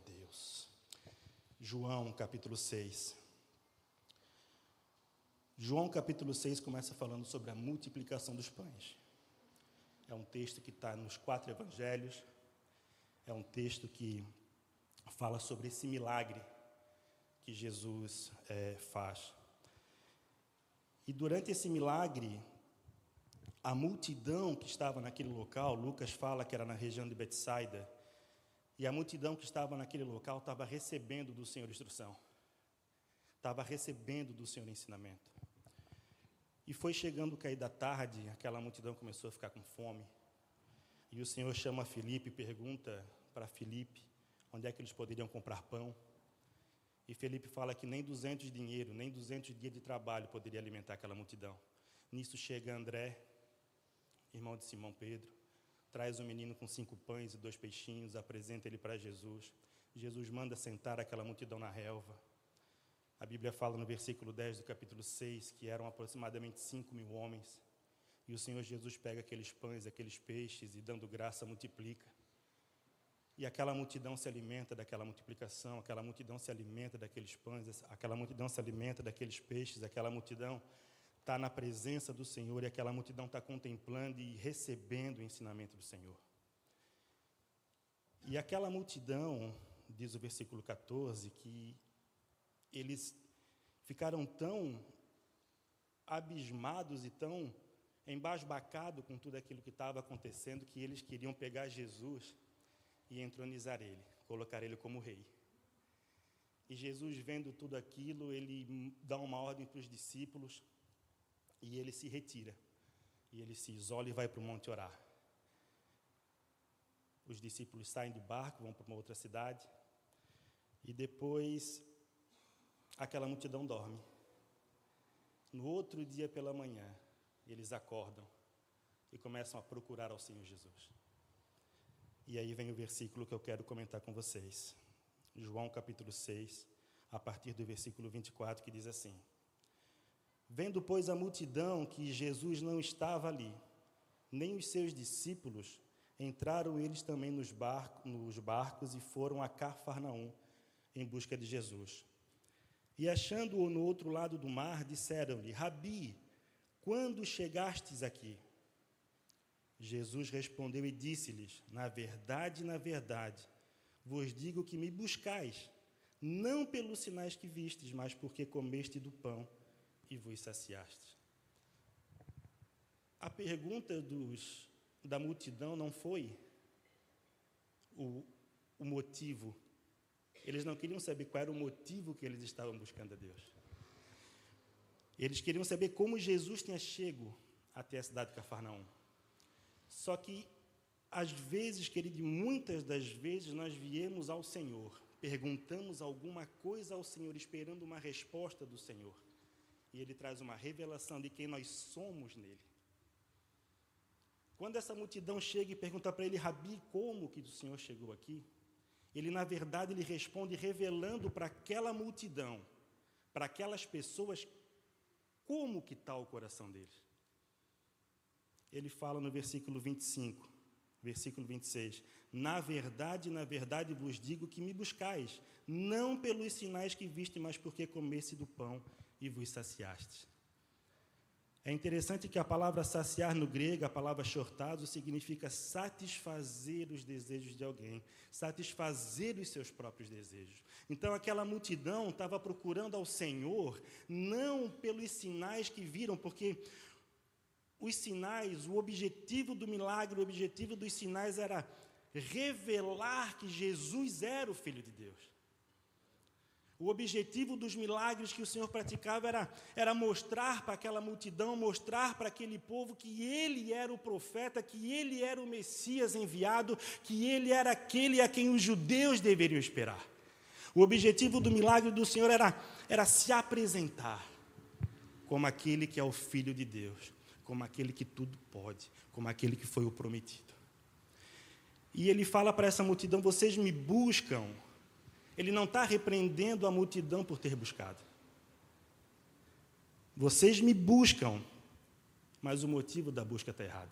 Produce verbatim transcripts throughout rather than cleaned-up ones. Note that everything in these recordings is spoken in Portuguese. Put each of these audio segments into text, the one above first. a Deus. João, capítulo seis. João, capítulo seis, começa falando sobre a multiplicação dos pães. É um texto que está nos quatro evangelhos. É um texto que fala sobre esse milagre que Jesus é, faz. E durante esse milagre, a multidão que estava naquele local, Lucas fala que era na região de Betsaida, e a multidão que estava naquele local estava recebendo do Senhor instrução, estava recebendo do Senhor ensinamento. E foi chegando o cair da tarde, aquela multidão começou a ficar com fome, e o Senhor chama Felipe e pergunta para Felipe onde é que eles poderiam comprar pão. E Felipe fala que nem duzentos dinheiro, nem duzentos dias de trabalho poderia alimentar aquela multidão. Nisso chega André, irmão de Simão Pedro, traz um menino com cinco pães e dois peixinhos, apresenta ele para Jesus. Jesus manda sentar aquela multidão na relva. A Bíblia fala no versículo dez do capítulo seis que eram aproximadamente cinco mil homens. E o Senhor Jesus pega aqueles pães, aqueles peixes e, dando graça, multiplica. E aquela multidão se alimenta daquela multiplicação, aquela multidão se alimenta daqueles pães, aquela multidão se alimenta daqueles peixes, aquela multidão está na presença do Senhor e aquela multidão está contemplando e recebendo o ensinamento do Senhor. E aquela multidão, diz o versículo catorze, que eles ficaram tão abismados e tão embasbacados com tudo aquilo que estava acontecendo que eles queriam pegar Jesus e entronizar ele, colocar ele como rei. E Jesus, vendo tudo aquilo, ele dá uma ordem para os discípulos e ele se retira. E ele se isola e vai para o monte orar. Os discípulos saem do barco, vão para uma outra cidade e depois aquela multidão dorme. No outro dia pela manhã, eles acordam e começam a procurar ao Senhor Jesus. E aí vem o versículo que eu quero comentar com vocês. João, capítulo seis, a partir do versículo vinte e quatro, que diz assim: Vendo, pois, a multidão que Jesus não estava ali, nem os seus discípulos, entraram eles também nos, barco, nos barcos e foram a Cafarnaum em busca de Jesus. E achando-o no outro lado do mar, disseram-lhe: Rabi, quando chegastes aqui? Jesus respondeu e disse-lhes: Na verdade, na verdade, vos digo que me buscais, não pelos sinais que vistes, mas porque comeste do pão e vos saciastes. A pergunta dos, da multidão não foi o, o motivo. Eles não queriam saber qual era o motivo que eles estavam buscando a Deus. Eles queriam saber como Jesus tinha chego até a cidade de Cafarnaum. Só que, às vezes, querido, muitas das vezes nós viemos ao Senhor, perguntamos alguma coisa ao Senhor, esperando uma resposta do Senhor. E Ele traz uma revelação de quem nós somos nele. Quando essa multidão chega e pergunta para ele: Rabi, como que o Senhor chegou aqui? Ele, na verdade, ele responde revelando para aquela multidão, para aquelas pessoas, como que está o coração deles. Ele fala no versículo vinte e cinco, versículo vinte e seis: Na verdade, na verdade vos digo que me buscais, não pelos sinais que viste, mas porque comeste do pão e vos saciaste. É interessante que a palavra saciar no grego, a palavra chortazo, significa satisfazer os desejos de alguém, satisfazer os seus próprios desejos. Então, aquela multidão estava procurando ao Senhor, não pelos sinais que viram, porque os sinais, o objetivo do milagre, o objetivo dos sinais era revelar que Jesus era o Filho de Deus. O objetivo dos milagres que o Senhor praticava era, era mostrar para aquela multidão, mostrar para aquele povo que Ele era o profeta, que Ele era o Messias enviado, que Ele era aquele a quem os judeus deveriam esperar. O objetivo do milagre do Senhor era, era se apresentar como aquele que é o Filho de Deus, como aquele que tudo pode, como aquele que foi o prometido. E ele fala para essa multidão: vocês me buscam. Ele não está repreendendo a multidão por ter buscado. Vocês me buscam, mas o motivo da busca está errado.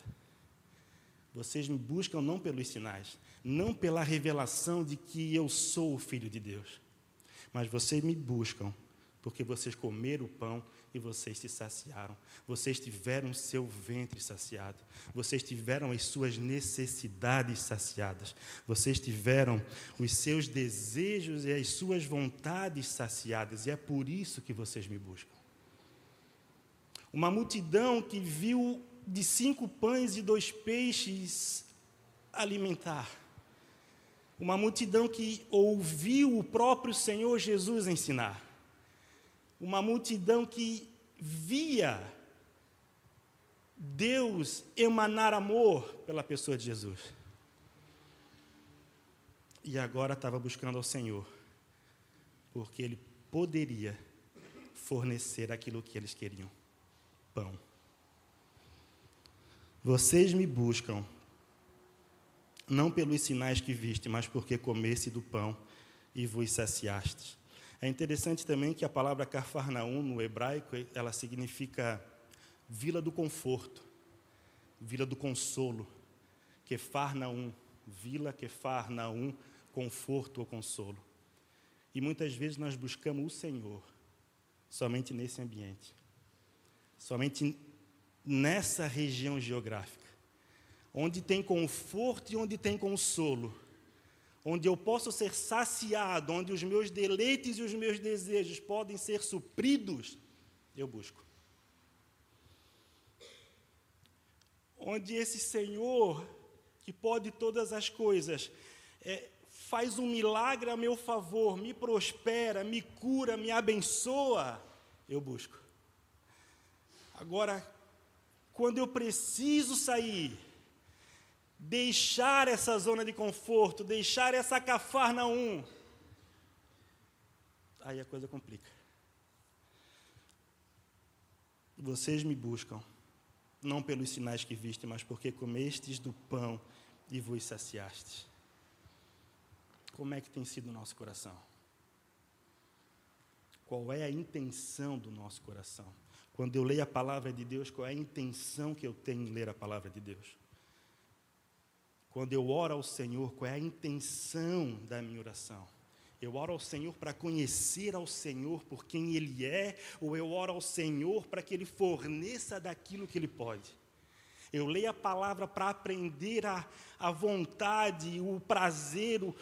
Vocês me buscam não pelos sinais, não pela revelação de que eu sou o Filho de Deus, mas vocês me buscam porque vocês comeram o pão e vocês se saciaram. Vocês tiveram o seu ventre saciado. Vocês tiveram as suas necessidades saciadas. Vocês tiveram os seus desejos e as suas vontades saciadas. E é por isso que vocês me buscam. Uma multidão que viu de cinco pães e dois peixes alimentar. Uma multidão que ouviu o próprio Senhor Jesus ensinar. Uma multidão que via Deus emanar amor pela pessoa de Jesus. E agora estava buscando ao Senhor, porque Ele poderia fornecer aquilo que eles queriam: pão. Vocês me buscam, não pelos sinais que viste, mas porque comeste do pão e vos saciaste. É interessante também que a palavra Cafarnaum, no hebraico, ela significa vila do conforto, vila do consolo. Cafarnaum, vila, Cafarnaum, conforto ou consolo. E muitas vezes nós buscamos o Senhor somente nesse ambiente, somente nessa região geográfica, onde tem conforto e onde tem consolo, onde eu posso ser saciado, onde os meus deleites e os meus desejos podem ser supridos, eu busco. Onde esse Senhor, que pode todas as coisas, é, faz um milagre a meu favor, me prospera, me cura, me abençoa, eu busco. Agora, quando eu preciso sair, deixar essa zona de conforto, deixar essa Cafarnaum, aí a coisa complica. Vocês me buscam, não pelos sinais que viste, mas porque comestes do pão e vos saciastes. Como é que tem sido o nosso coração? Qual é a intenção do nosso coração? Quando eu leio a palavra de Deus, qual é a intenção que eu tenho em ler a palavra de Deus? Quando eu oro ao Senhor, qual é a intenção da minha oração? Eu oro ao Senhor para conhecer ao Senhor por quem Ele é, ou eu oro ao Senhor para que Ele forneça daquilo que Ele pode? Eu leio a palavra para aprender a, a vontade, o prazer, o,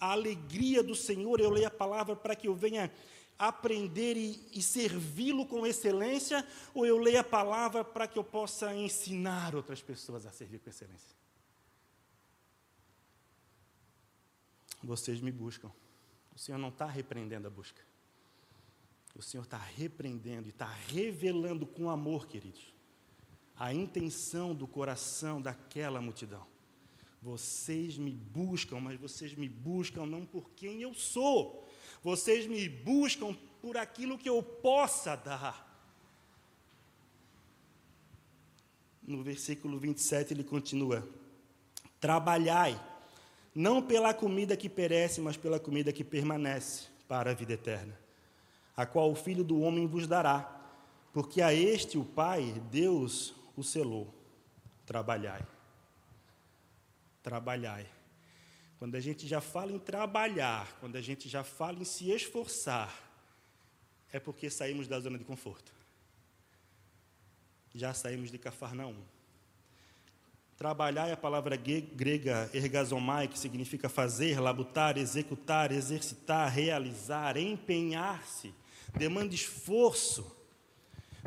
a alegria do Senhor. Eu leio a palavra para que eu venha aprender e, e servi-lo com excelência, ou eu leio a palavra para que eu possa ensinar outras pessoas a servir com excelência? Vocês me buscam. O Senhor não está repreendendo a busca. O Senhor está repreendendo e está revelando com amor, queridos, a intenção do coração daquela multidão. Vocês me buscam, mas vocês me buscam não por quem eu sou. Vocês me buscam por aquilo que eu possa dar. No versículo vinte e sete ele continua: trabalhai, não pela comida que perece, mas pela comida que permanece para a vida eterna, a qual o Filho do Homem vos dará, porque a este o Pai, Deus, o selou. Trabalhai. Trabalhai. Quando a gente já fala em trabalhar, quando a gente já fala em se esforçar, é porque saímos da zona de conforto. Já saímos de Cafarnaum. Trabalhar é a palavra grega ergazomai, que significa fazer, labutar, executar, exercitar, realizar, empenhar-se. Demanda esforço,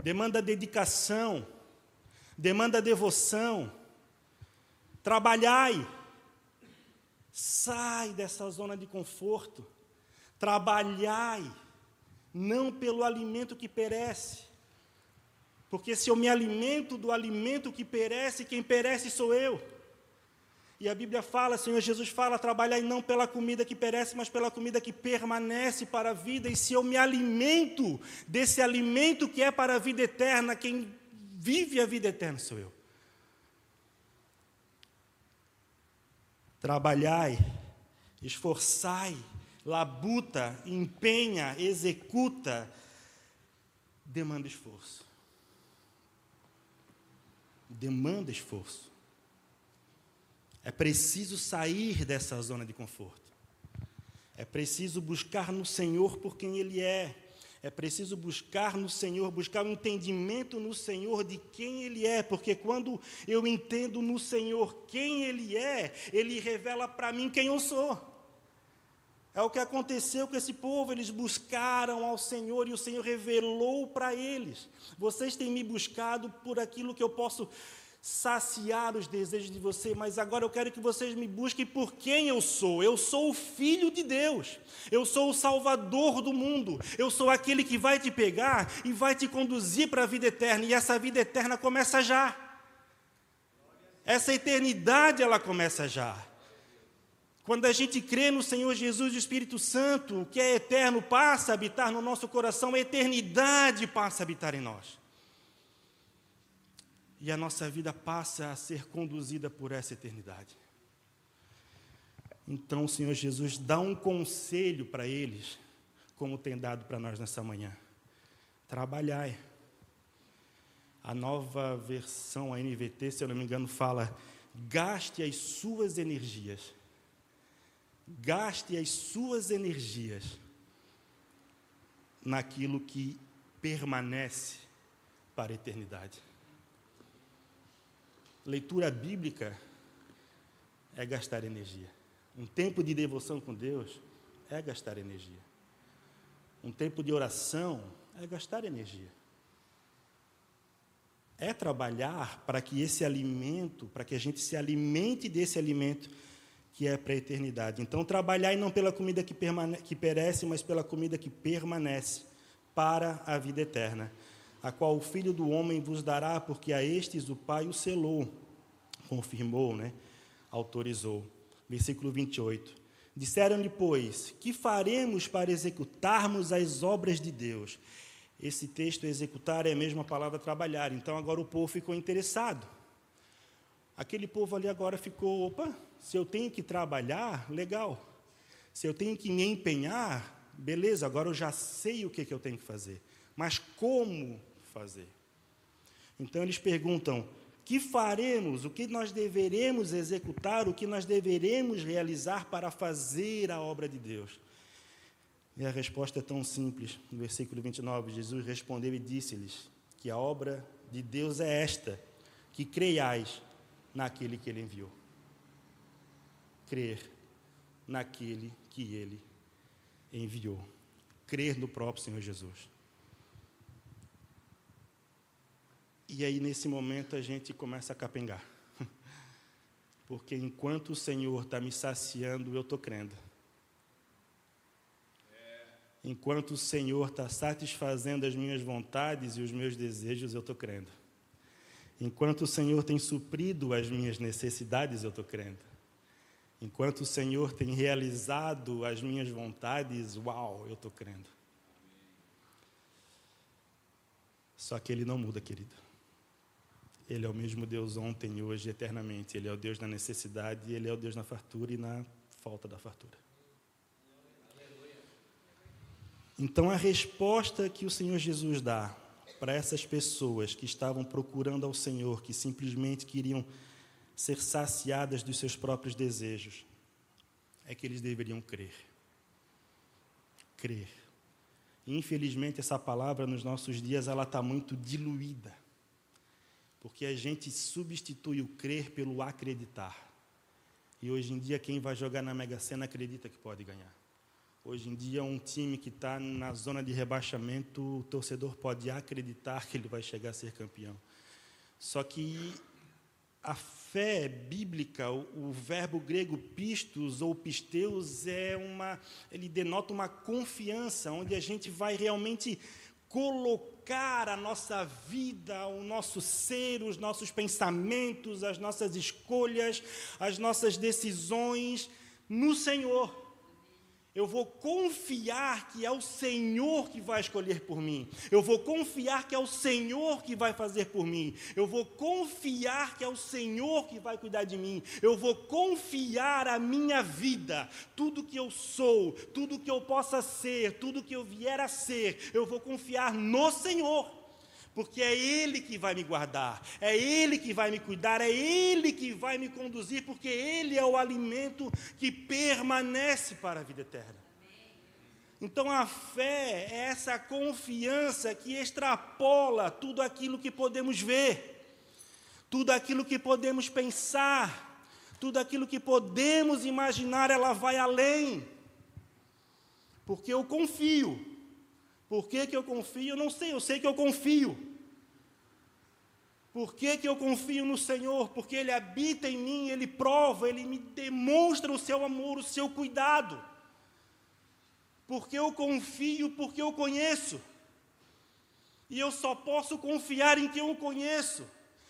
demanda dedicação, demanda devoção. Trabalhai. Sai dessa zona de conforto. Trabalhai, não pelo alimento que perece. Porque se eu me alimento do alimento que perece, quem perece sou eu. E a Bíblia fala, o Senhor Jesus fala: trabalhai não pela comida que perece, mas pela comida que permanece para a vida. E se eu me alimento desse alimento que é para a vida eterna, quem vive a vida eterna sou eu. Trabalhai, esforçai, labuta, empenha, executa, demanda esforço. Demanda esforço. É preciso sair dessa zona de conforto. É preciso buscar no Senhor por quem Ele é. É preciso buscar no Senhor, buscar um entendimento no Senhor de quem Ele é, porque quando eu entendo no Senhor quem Ele é, Ele revela para mim quem eu sou. É o que aconteceu com esse povo, eles buscaram ao Senhor e o Senhor revelou para eles. Vocês têm me buscado por aquilo que eu posso saciar os desejos de vocês, mas agora eu quero que vocês me busquem por quem eu sou. Eu sou o Filho de Deus, eu sou o Salvador do mundo, eu sou aquele que vai te pegar e vai te conduzir para a vida eterna, e essa vida eterna começa já. Essa eternidade, ela começa já. Quando a gente crê no Senhor Jesus e o Espírito Santo, o que é eterno passa a habitar no nosso coração, a eternidade passa a habitar em nós. E a nossa vida passa a ser conduzida por essa eternidade. Então, o Senhor Jesus dá um conselho para eles, como tem dado para nós nessa manhã. Trabalhai. A nova versão, a N V T, se eu não me engano, fala, gaste as suas energias. Gaste as suas energias naquilo que permanece para a eternidade. Leitura bíblica é gastar energia. Um tempo de devoção com Deus é gastar energia. Um tempo de oração é gastar energia. É trabalhar para que esse alimento, para que a gente se alimente desse alimento que é para a eternidade. Então, trabalhar e não pela comida que, permane- que perece, mas pela comida que permanece para a vida eterna, a qual o Filho do Homem vos dará, porque a estes o Pai o selou, confirmou, né? autorizou. Versículo vinte e oito. Disseram-lhe, pois, que faremos para executarmos as obras de Deus? Esse texto, executar, é a mesma palavra trabalhar. Então, agora o povo ficou interessado. Aquele povo ali agora ficou, opa, se eu tenho que trabalhar, legal. Se eu tenho que me empenhar, beleza, agora eu já sei o que, que eu tenho que fazer. Mas como fazer? Então, eles perguntam, que faremos, o que nós deveremos executar, o que nós deveremos realizar para fazer a obra de Deus? E a resposta é tão simples. No versículo vinte e nove, Jesus respondeu e disse-lhes que a obra de Deus é esta, que creiais naquele que Ele enviou. Crer naquele que Ele enviou. Crer no próprio Senhor Jesus. E aí, nesse momento, a gente começa a capengar. Porque enquanto o Senhor está me saciando, eu estou crendo. Enquanto o Senhor está satisfazendo as minhas vontades e os meus desejos, eu estou crendo. Enquanto o Senhor tem suprido as minhas necessidades, eu estou crendo. Enquanto o Senhor tem realizado as minhas vontades, uau, eu estou crendo. Só que Ele não muda, querido. Ele é o mesmo Deus ontem, hoje e eternamente. Ele é o Deus na necessidade, Ele é o Deus na fartura e na falta da fartura. Então, a resposta que o Senhor Jesus dá para essas pessoas que estavam procurando ao Senhor, que simplesmente queriam ser saciadas dos seus próprios desejos, é que eles deveriam crer. Crer. Infelizmente, essa palavra, nos nossos dias, ela está muito diluída, porque a gente substitui o crer pelo acreditar. E, hoje em dia, quem vai jogar na Mega Sena acredita que pode ganhar. Hoje em dia, um time que está na zona de rebaixamento, o torcedor pode acreditar que ele vai chegar a ser campeão. Só que a fé bíblica, o, o verbo grego pistos ou pisteus, é uma, ele denota uma confiança, onde a gente vai realmente colocar a nossa vida, o nosso ser, os nossos pensamentos, as nossas escolhas, as nossas decisões no Senhor. Eu vou confiar que é o Senhor que vai escolher por mim. Eu vou confiar que é o Senhor que vai fazer por mim. Eu vou confiar que é o Senhor que vai cuidar de mim. Eu vou confiar a minha vida, tudo que eu sou, tudo que eu possa ser, tudo que eu vier a ser. Eu vou confiar no Senhor, porque é Ele que vai me guardar, é Ele que vai me cuidar, é Ele que vai me conduzir, porque Ele é o alimento que permanece para a vida eterna. Então, a fé é essa confiança que extrapola tudo aquilo que podemos ver, tudo aquilo que podemos pensar, tudo aquilo que podemos imaginar, ela vai além. Porque eu confio. Por que que eu confio? Eu não sei, eu sei que eu confio. Por que que eu confio no Senhor? Porque Ele habita em mim, Ele prova, Ele me demonstra o seu amor, o seu cuidado. Porque eu confio, porque eu conheço. E eu só posso confiar em quem eu conheço.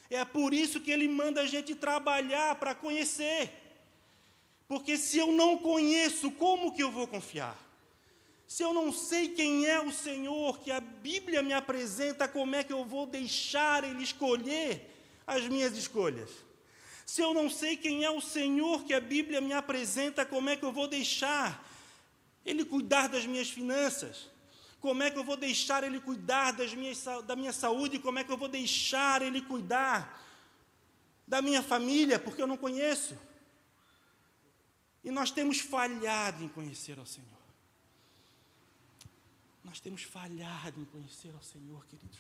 É por isso que Ele manda a gente trabalhar para conhecer. Porque se eu não conheço, como que eu vou confiar? Se eu não sei quem é o Senhor, que a Bíblia me apresenta, como é que eu vou deixar Ele escolher as minhas escolhas? Se eu não sei quem é o Senhor, que a Bíblia me apresenta, como é que eu vou deixar Ele cuidar das minhas finanças? Como é que eu vou deixar Ele cuidar das minhas, da minha saúde? Como é que eu vou deixar Ele cuidar da minha família? Porque eu não conheço. E nós temos falhado em conhecer ao Senhor. Nós temos falhado em conhecer ao Senhor, queridos.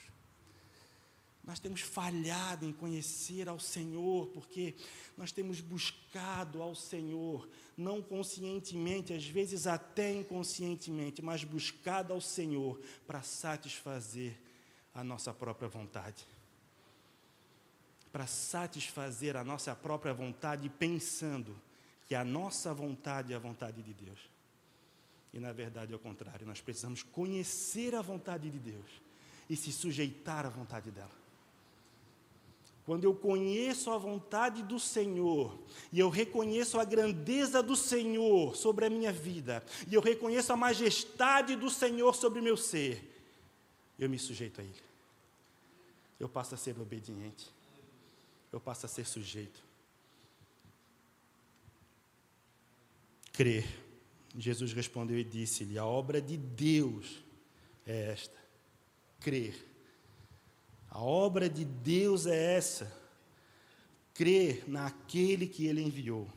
Nós temos falhado em conhecer ao Senhor, porque nós temos buscado ao Senhor, não conscientemente, às vezes até inconscientemente, mas buscado ao Senhor para satisfazer a nossa própria vontade. Para satisfazer a nossa própria vontade, pensando que a nossa vontade é a vontade de Deus. E, na verdade, é o contrário. Nós precisamos conhecer a vontade de Deus e se sujeitar à vontade dela. Quando eu conheço a vontade do Senhor, e eu reconheço a grandeza do Senhor sobre a minha vida, e eu reconheço a majestade do Senhor sobre o meu ser, eu me sujeito a Ele. Eu passo a ser obediente. Eu passo a ser sujeito. Crer. Jesus respondeu e disse-lhe: a obra de Deus é esta, crer. A obra de Deus é essa, crer naquele que Ele enviou.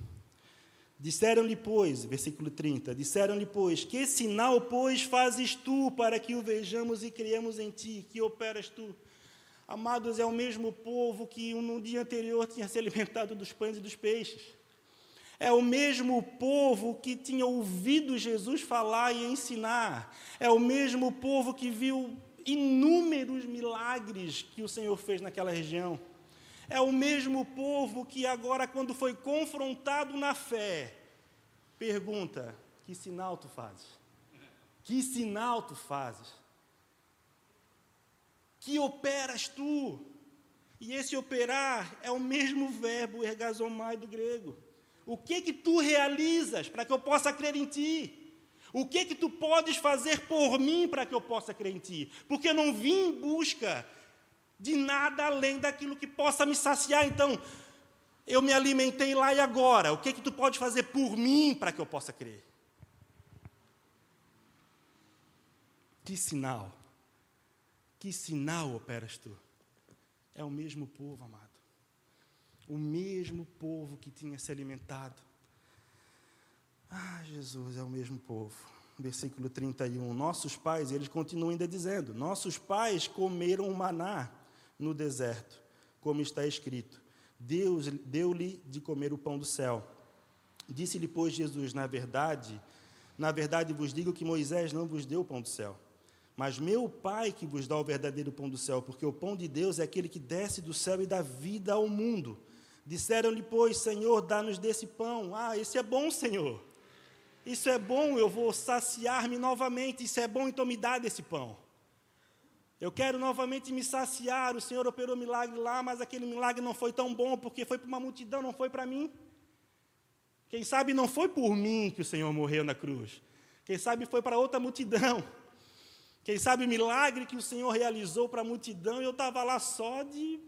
Disseram-lhe, pois, versículo trinta, disseram-lhe, pois, que sinal, pois, fazes tu para que o vejamos e criemos em ti? Que operas tu? Amados, é o mesmo povo que no dia anterior tinha se alimentado dos pães e dos peixes. É o mesmo povo que tinha ouvido Jesus falar e ensinar. É o mesmo povo que viu inúmeros milagres que o Senhor fez naquela região. É o mesmo povo que agora, quando foi confrontado na fé, pergunta: que sinal tu fazes? Que sinal tu fazes? Que operas tu? E esse operar é o mesmo verbo ergazomai do grego. O que que tu realizas para que eu possa crer em ti? O que que tu podes fazer por mim para que eu possa crer em ti? Porque eu não vim em busca de nada além daquilo que possa me saciar. Então, eu me alimentei lá e agora. O que que tu podes fazer por mim para que eu possa crer? Que sinal? Que sinal operas tu? É o mesmo povo, amado. O mesmo povo que tinha se alimentado. Ah, Jesus, é o mesmo povo. Versículo trinta e um. Nossos pais, eles continuam ainda dizendo, nossos pais comeram o maná no deserto, como está escrito. Deus deu-lhe de comer o pão do céu. Disse-lhe, pois, Jesus, na verdade, na verdade vos digo que Moisés não vos deu o pão do céu, mas meu Pai que vos dá o verdadeiro pão do céu, porque o pão de Deus é aquele que desce do céu e dá vida ao mundo. Disseram-lhe, pois, Senhor, dá-nos desse pão. Ah, isso é bom, Senhor. Isso é bom, eu vou saciar-me novamente. Isso é bom, então me dá desse pão. Eu quero novamente me saciar. O Senhor operou milagre lá, mas aquele milagre não foi tão bom, porque foi para uma multidão, não foi para mim. Quem sabe não foi por mim que o Senhor morreu na cruz. Quem sabe foi para outra multidão. Quem sabe o milagre que o Senhor realizou para a multidão, e eu estava lá só de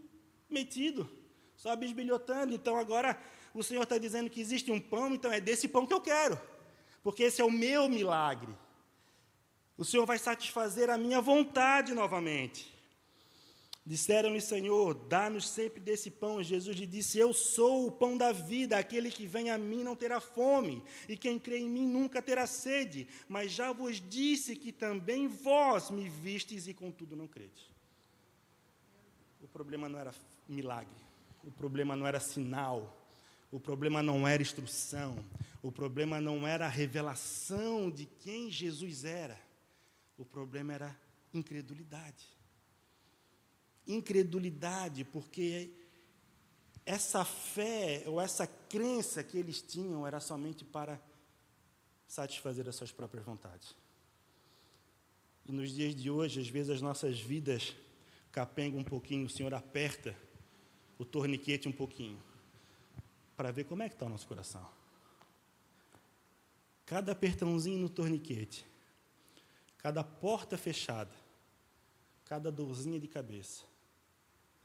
metido. Só bisbilhotando. Então, agora, o Senhor está dizendo que existe um pão, então é desse pão que eu quero, porque esse é o meu milagre. O Senhor vai satisfazer a minha vontade novamente. Disseram-lhe, Senhor, dá-nos sempre desse pão. Jesus lhe disse, eu sou o pão da vida, aquele que vem a mim não terá fome, e quem crê em mim nunca terá sede. Mas já vos disse que também vós me vistes e contudo não credes. O problema não era milagre, o problema não era sinal, o problema não era instrução, o problema não era a revelação de quem Jesus era, o problema era incredulidade. Incredulidade, porque essa fé ou essa crença que eles tinham era somente para satisfazer as suas próprias vontades. E nos dias de hoje, às vezes as nossas vidas capengam um pouquinho, o Senhor aperta o torniquete um pouquinho, para ver como é que está o nosso coração. Cada apertãozinho no torniquete, cada porta fechada, cada dorzinha de cabeça,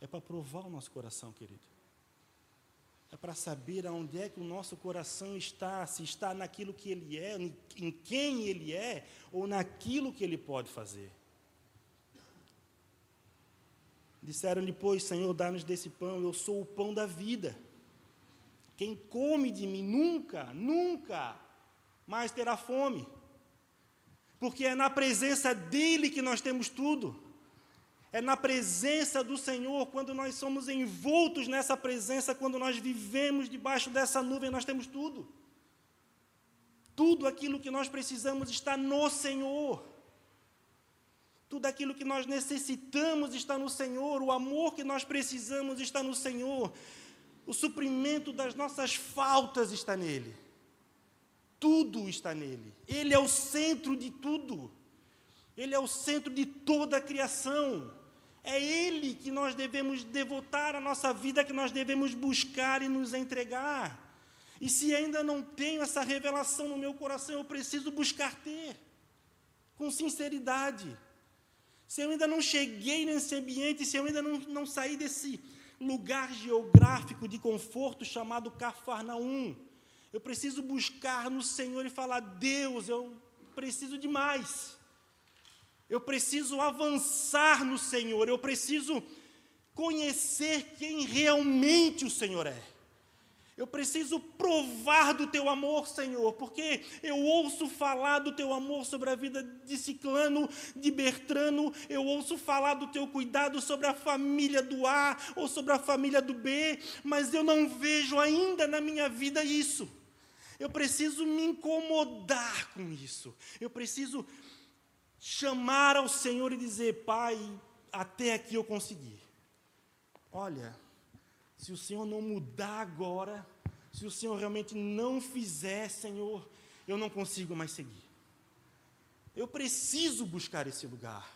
é para provar o nosso coração, querido. É para saber aonde é que o nosso coração está, se está naquilo que ele é, em quem ele é, ou naquilo que ele pode fazer. Disseram-lhe, pois, Senhor, dá-nos desse pão, eu sou o pão da vida. Quem come de mim nunca, nunca mais terá fome. Porque é na presença dele que nós temos tudo. É na presença do Senhor, quando nós somos envoltos nessa presença, quando nós vivemos debaixo dessa nuvem, nós temos tudo. Tudo aquilo que nós precisamos está no Senhor. Tudo aquilo que nós necessitamos está no Senhor. O amor que nós precisamos está no Senhor. O suprimento das nossas faltas está nele. Tudo está nele. Ele é o centro de tudo. Ele é o centro de toda a criação. É Ele que nós devemos devotar a nossa vida, que nós devemos buscar e nos entregar. E se ainda não tenho essa revelação no meu coração, eu preciso buscar ter, com sinceridade. Se eu ainda não cheguei nesse ambiente, se eu ainda não, não saí desse lugar geográfico de conforto chamado Cafarnaum, eu preciso buscar no Senhor e falar, Deus, eu preciso de mais. Eu preciso avançar no Senhor, eu preciso conhecer quem realmente o Senhor é. Eu preciso provar do Teu amor, Senhor, porque eu ouço falar do Teu amor sobre a vida de Ciclano, de Bertrano, eu ouço falar do Teu cuidado sobre a família do A ou sobre a família do B, mas eu não vejo ainda na minha vida isso. Eu preciso me incomodar com isso, eu preciso chamar ao Senhor e dizer, Pai, até aqui eu consegui. Olha, se o Senhor não mudar agora, se o Senhor realmente não fizer, Senhor, eu não consigo mais seguir. Eu preciso buscar esse lugar.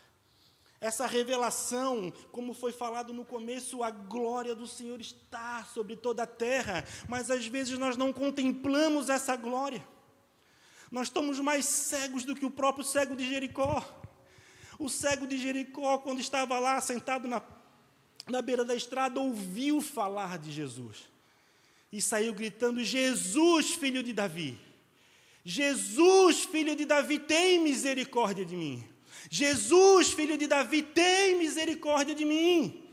Essa revelação, como foi falado no começo, a glória do Senhor está sobre toda a terra, mas às vezes nós não contemplamos essa glória. Nós estamos mais cegos do que o próprio cego de Jericó. O cego de Jericó, quando estava lá sentado na, na beira da estrada, ouviu falar de Jesus. E saiu gritando, Jesus, filho de Davi. Jesus, filho de Davi, tem misericórdia de mim. Jesus, filho de Davi, tem misericórdia de mim.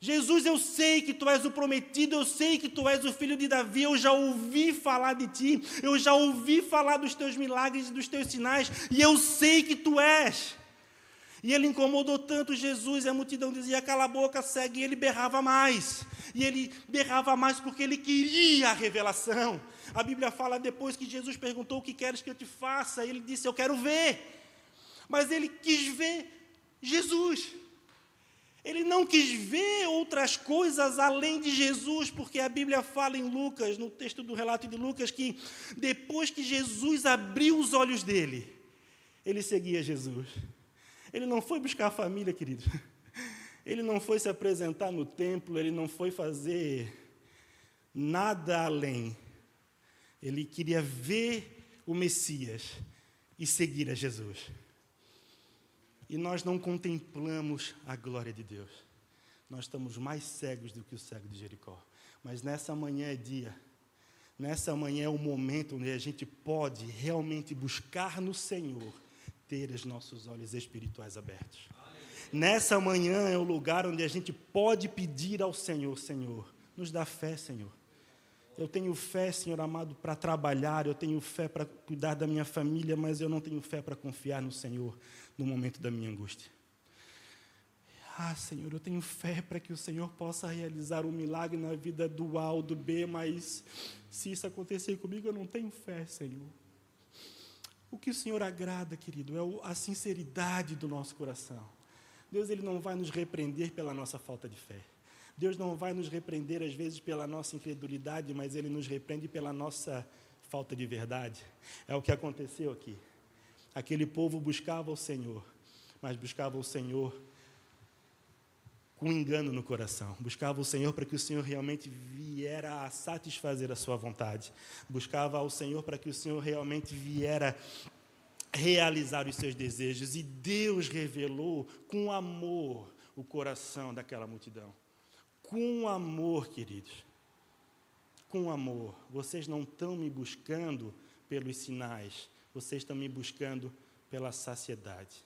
Jesus, eu sei que Tu és o prometido, eu sei que Tu és o filho de Davi, eu já ouvi falar de Ti, eu já ouvi falar dos Teus milagres e dos Teus sinais, e eu sei que Tu és. E ele incomodou tanto Jesus, e a multidão dizia, cala a boca, segue, e ele berrava mais. E ele berrava mais porque ele queria a revelação. A Bíblia fala depois que Jesus perguntou, o que queres que eu te faça? E ele disse, eu quero ver. Mas ele quis ver Jesus. Ele não quis ver outras coisas além de Jesus, porque a Bíblia fala em Lucas, no texto do relato de Lucas, que depois que Jesus abriu os olhos dele, ele seguia Jesus. Ele não foi buscar a família, querido. Ele não foi se apresentar no templo, ele não foi fazer nada além. Ele queria ver o Messias e seguir a Jesus. E nós não contemplamos a glória de Deus. Nós estamos mais cegos do que o cego de Jericó. Mas nessa manhã é dia. Nessa manhã é o momento onde a gente pode realmente buscar no Senhor ter os nossos olhos espirituais abertos. Nessa manhã é o lugar onde a gente pode pedir ao Senhor: Senhor, nos dá fé, Senhor. Eu tenho fé, Senhor amado, para trabalhar, eu tenho fé para cuidar da minha família, mas eu não tenho fé para confiar no Senhor no momento da minha angústia. Ah, Senhor, eu tenho fé para que o Senhor possa realizar um milagre na vida do A ou do B, mas se isso acontecer comigo, eu não tenho fé, Senhor. O que o Senhor agrada, querido, é a sinceridade do nosso coração. Deus, Ele não vai nos repreender pela nossa falta de fé. Deus não vai nos repreender, às vezes, pela nossa incredulidade, mas Ele nos repreende pela nossa falta de verdade. É o que aconteceu aqui. Aquele povo buscava o Senhor, mas buscava o Senhor com engano no coração. Buscava o Senhor para que o Senhor realmente viera a satisfazer a sua vontade. Buscava ao Senhor para que o Senhor realmente viera realizar os seus desejos. E Deus revelou com amor o coração daquela multidão. Com amor, queridos, com amor. Vocês não estão me buscando pelos sinais, vocês estão me buscando pela saciedade.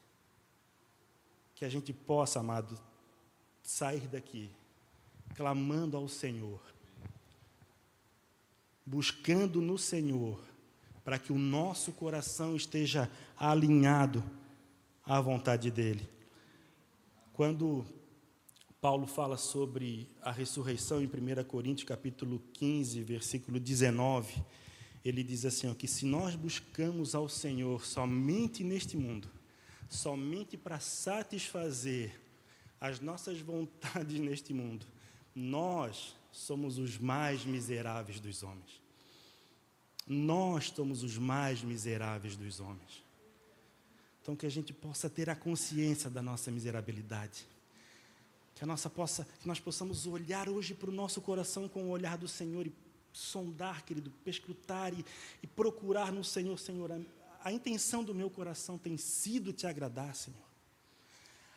Que a gente possa, amado, sair daqui clamando ao Senhor, buscando no Senhor, para que o nosso coração esteja alinhado à vontade dEle. Quando Paulo fala sobre a ressurreição em primeira Coríntios, capítulo quinze, versículo dezenove. Ele diz assim, ó, que se nós buscamos ao Senhor somente neste mundo, somente para satisfazer as nossas vontades neste mundo, nós somos os mais miseráveis dos homens. Nós somos os mais miseráveis dos homens. Então, que a gente possa ter a consciência da nossa miserabilidade. Que, a nossa possa, que nós possamos olhar hoje para o nosso coração com o olhar do Senhor e sondar, querido, perscrutar e, e procurar no Senhor. Senhor, a, a intenção do meu coração tem sido te agradar, Senhor.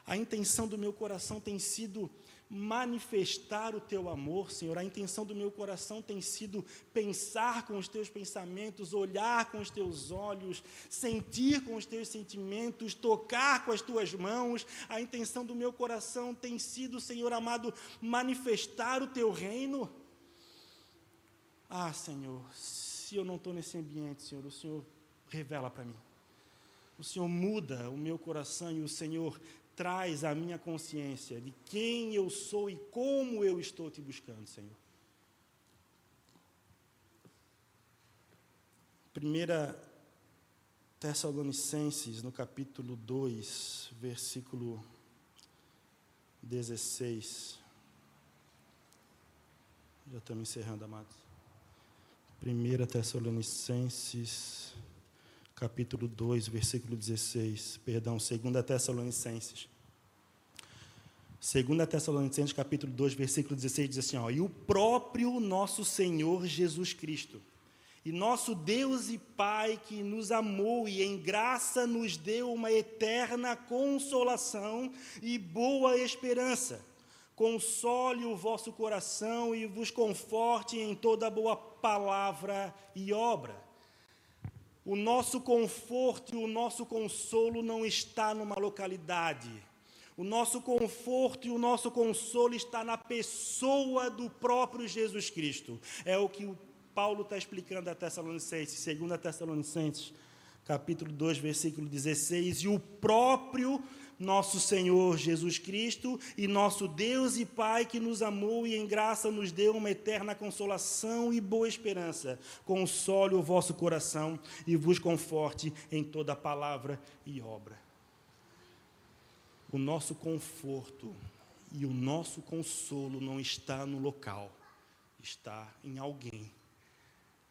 A intenção do meu coração tem sido manifestar o teu amor, Senhor. A intenção do meu coração tem sido pensar com os teus pensamentos, olhar com os teus olhos, sentir com os teus sentimentos, tocar com as tuas mãos. A intenção do meu coração tem sido, Senhor amado, manifestar o teu reino. Ah, Senhor, se eu não estou nesse ambiente, Senhor, o Senhor revela para mim. O Senhor muda o meu coração e o Senhor traz a minha consciência de quem eu sou e como eu estou te buscando, Senhor. Primeira Tessalonicenses, no capítulo dois, versículo dezesseis. Já estamos encerrando, amados. Primeira Tessalonicenses... capítulo dois, versículo dezesseis, perdão, segunda Tessalonicenses. segunda Tessalonicenses, capítulo dois, versículo dezesseis, diz assim, ó, e o próprio nosso Senhor Jesus Cristo, e nosso Deus e Pai que nos amou e em graça nos deu uma eterna consolação e boa esperança, console o vosso coração e vos conforte em toda boa palavra e obra. O nosso conforto e o nosso consolo não está numa localidade. O nosso conforto e o nosso consolo está na pessoa do próprio Jesus Cristo. É o que o Paulo está explicando a Tessalonicenses, segunda Tessalonicenses, capítulo dois, versículo dezesseis, e o próprio nosso Senhor Jesus Cristo e nosso Deus e Pai que nos amou e em graça nos deu uma eterna consolação e boa esperança. Console o vosso coração e vos conforte em toda palavra e obra. O nosso conforto e o nosso consolo não está no local, está em alguém.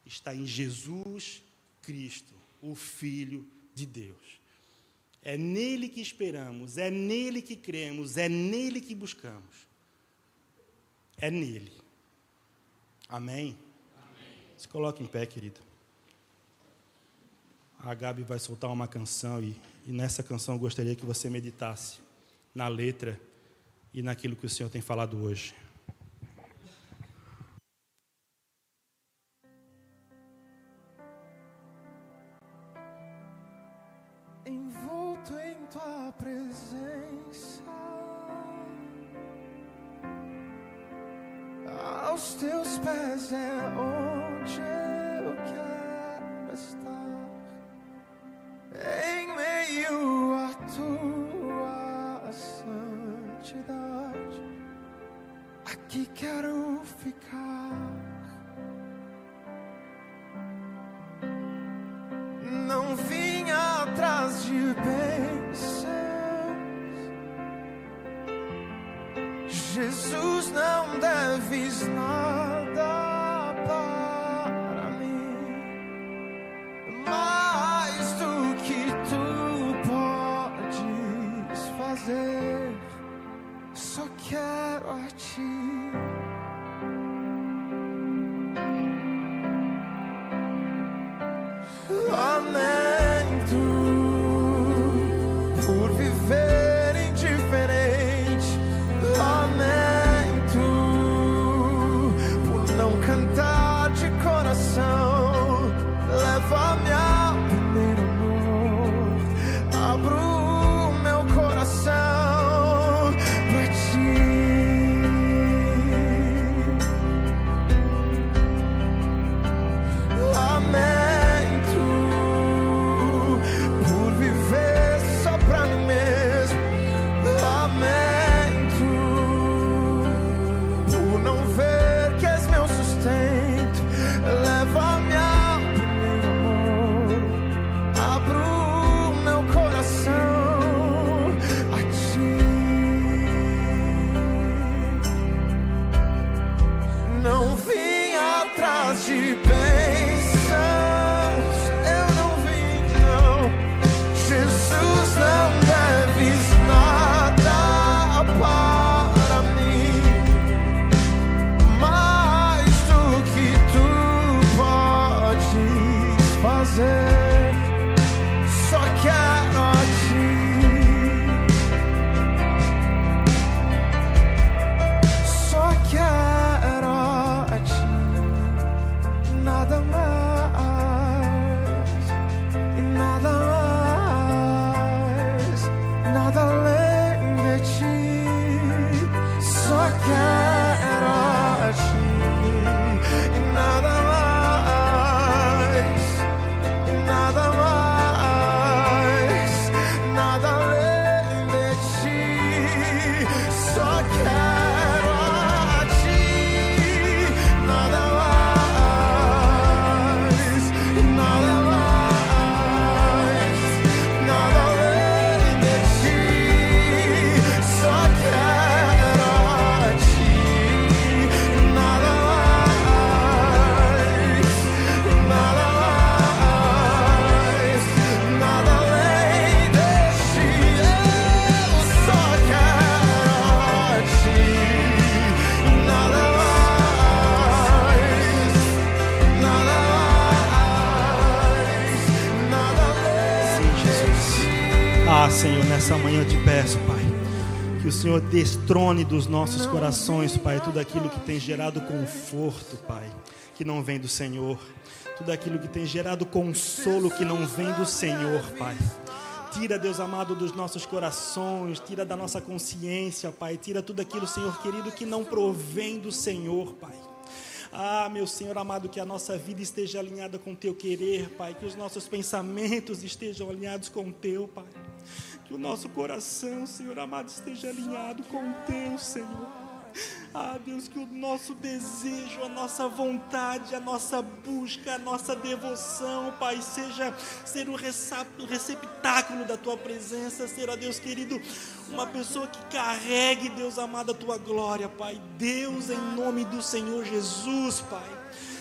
Está em Jesus Cristo, o Filho de Deus. É nele que esperamos, é nele que cremos, é nele que buscamos. É nele. Amém? Amém. Se coloque em pé, querido. A Gabi vai soltar uma canção e, e nessa canção eu gostaria que você meditasse na letra e naquilo que o Senhor tem falado hoje. Envolto em tua presença. mas é onde eu quero estar, em meio à tua santidade. Aqui quero ficar, não vim atrás de bênçãos, Jesus, não deves nada para mim, mais do que tu podes fazer, só quero a ti. Lamento por viver indiferente, lamento por não cantar de coração. Leva-me ao primeiro amor, abro o meu coração pra ti. Lamento de bênçãos, eu não vim, não. Jesus, não deves nada para mim, mais do que tu podes fazer, só quero a ti, só quero. Nada mais, nada mais, nada além de ti, só quero a ti, e nada mais, nada mais, nada além de ti, só quero. Ah, Senhor, nessa manhã eu te peço, Pai, que o Senhor destrone dos nossos corações, Pai, tudo aquilo que tem gerado conforto, Pai, que não vem do Senhor, tudo aquilo que tem gerado consolo, que não vem do Senhor, Pai. Tira, Deus amado, dos nossos corações, tira da nossa consciência, Pai, tira tudo aquilo, Senhor querido, que não provém do Senhor, Pai. Ah, meu Senhor amado, que a nossa vida esteja alinhada com o Teu querer, Pai, que os nossos pensamentos estejam alinhados com o Teu, Pai. Que o nosso coração, Senhor amado, esteja alinhado com o Teu, Senhor. Ah, Deus, que o nosso desejo, a nossa vontade, a nossa busca, a nossa devoção, Pai, seja ser um receptáculo da Tua presença, ser, ó Deus querido, uma pessoa que carregue, Deus amado, a Tua glória, Pai. Deus, em nome do Senhor Jesus, Pai,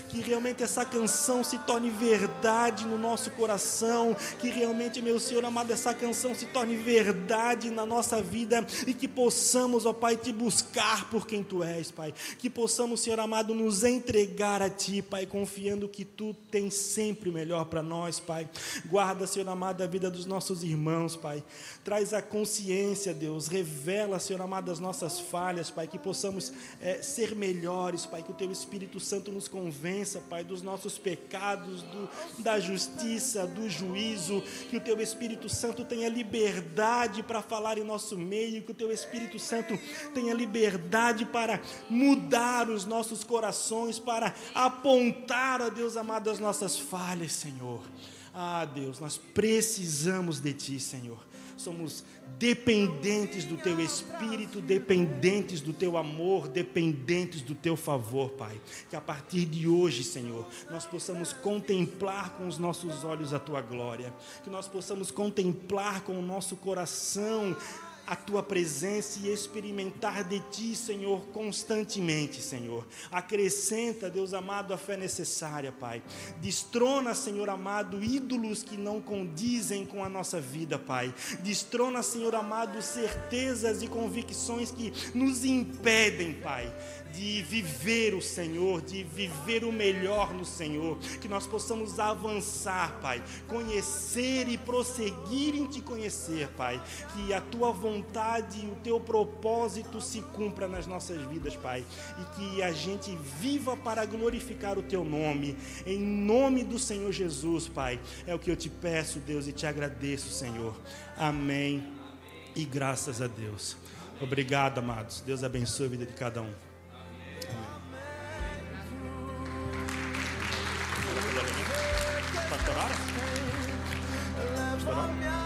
que realmente essa canção se torne verdade no nosso coração, que realmente, meu Senhor amado, essa canção se torne verdade na nossa vida, e que possamos, ó Pai, te buscar por quem Tu és, Pai, que possamos, Senhor amado, nos entregar a Ti, Pai, confiando que Tu tens sempre o melhor para nós, Pai. Guarda, Senhor amado, a vida dos nossos irmãos, Pai, traz a consciência, Deus, revela, Senhor amado, as nossas falhas, Pai, que possamos é, ser melhores, Pai, que o Teu Espírito Santo nos convença, presença, Pai, dos nossos pecados, do, da justiça, do juízo, que o Teu Espírito Santo tenha liberdade para falar em nosso meio, que o Teu Espírito Santo tenha liberdade para mudar os nossos corações, para apontar, ó Deus amado, as nossas falhas, Senhor. Ah, Deus, nós precisamos de Ti, Senhor. Somos dependentes do Teu Espírito, dependentes do Teu amor, dependentes do Teu favor, Pai. Que a partir de hoje, Senhor, nós possamos contemplar com os nossos olhos a Tua glória. Que nós possamos contemplar com o nosso coração a Tua presença e experimentar de Ti, Senhor, constantemente, Senhor. Acrescenta, Deus amado, a fé necessária, Pai. Destrona, Senhor amado, ídolos que não condizem com a nossa vida, Pai. Destrona, Senhor amado, certezas e convicções que nos impedem, Pai, de viver o Senhor, de viver o melhor no Senhor, que nós possamos avançar, Pai, conhecer e prosseguir em Te conhecer, Pai, que a Tua vontade e o Teu propósito se cumpra nas nossas vidas, Pai, e que a gente viva para glorificar o Teu nome, em nome do Senhor Jesus, Pai, é o que eu Te peço, Deus, e Te agradeço, Senhor, amém, e graças a Deus. Obrigado, amados, Deus abençoe a vida de cada um. Pastor Ara? Pastor Ara?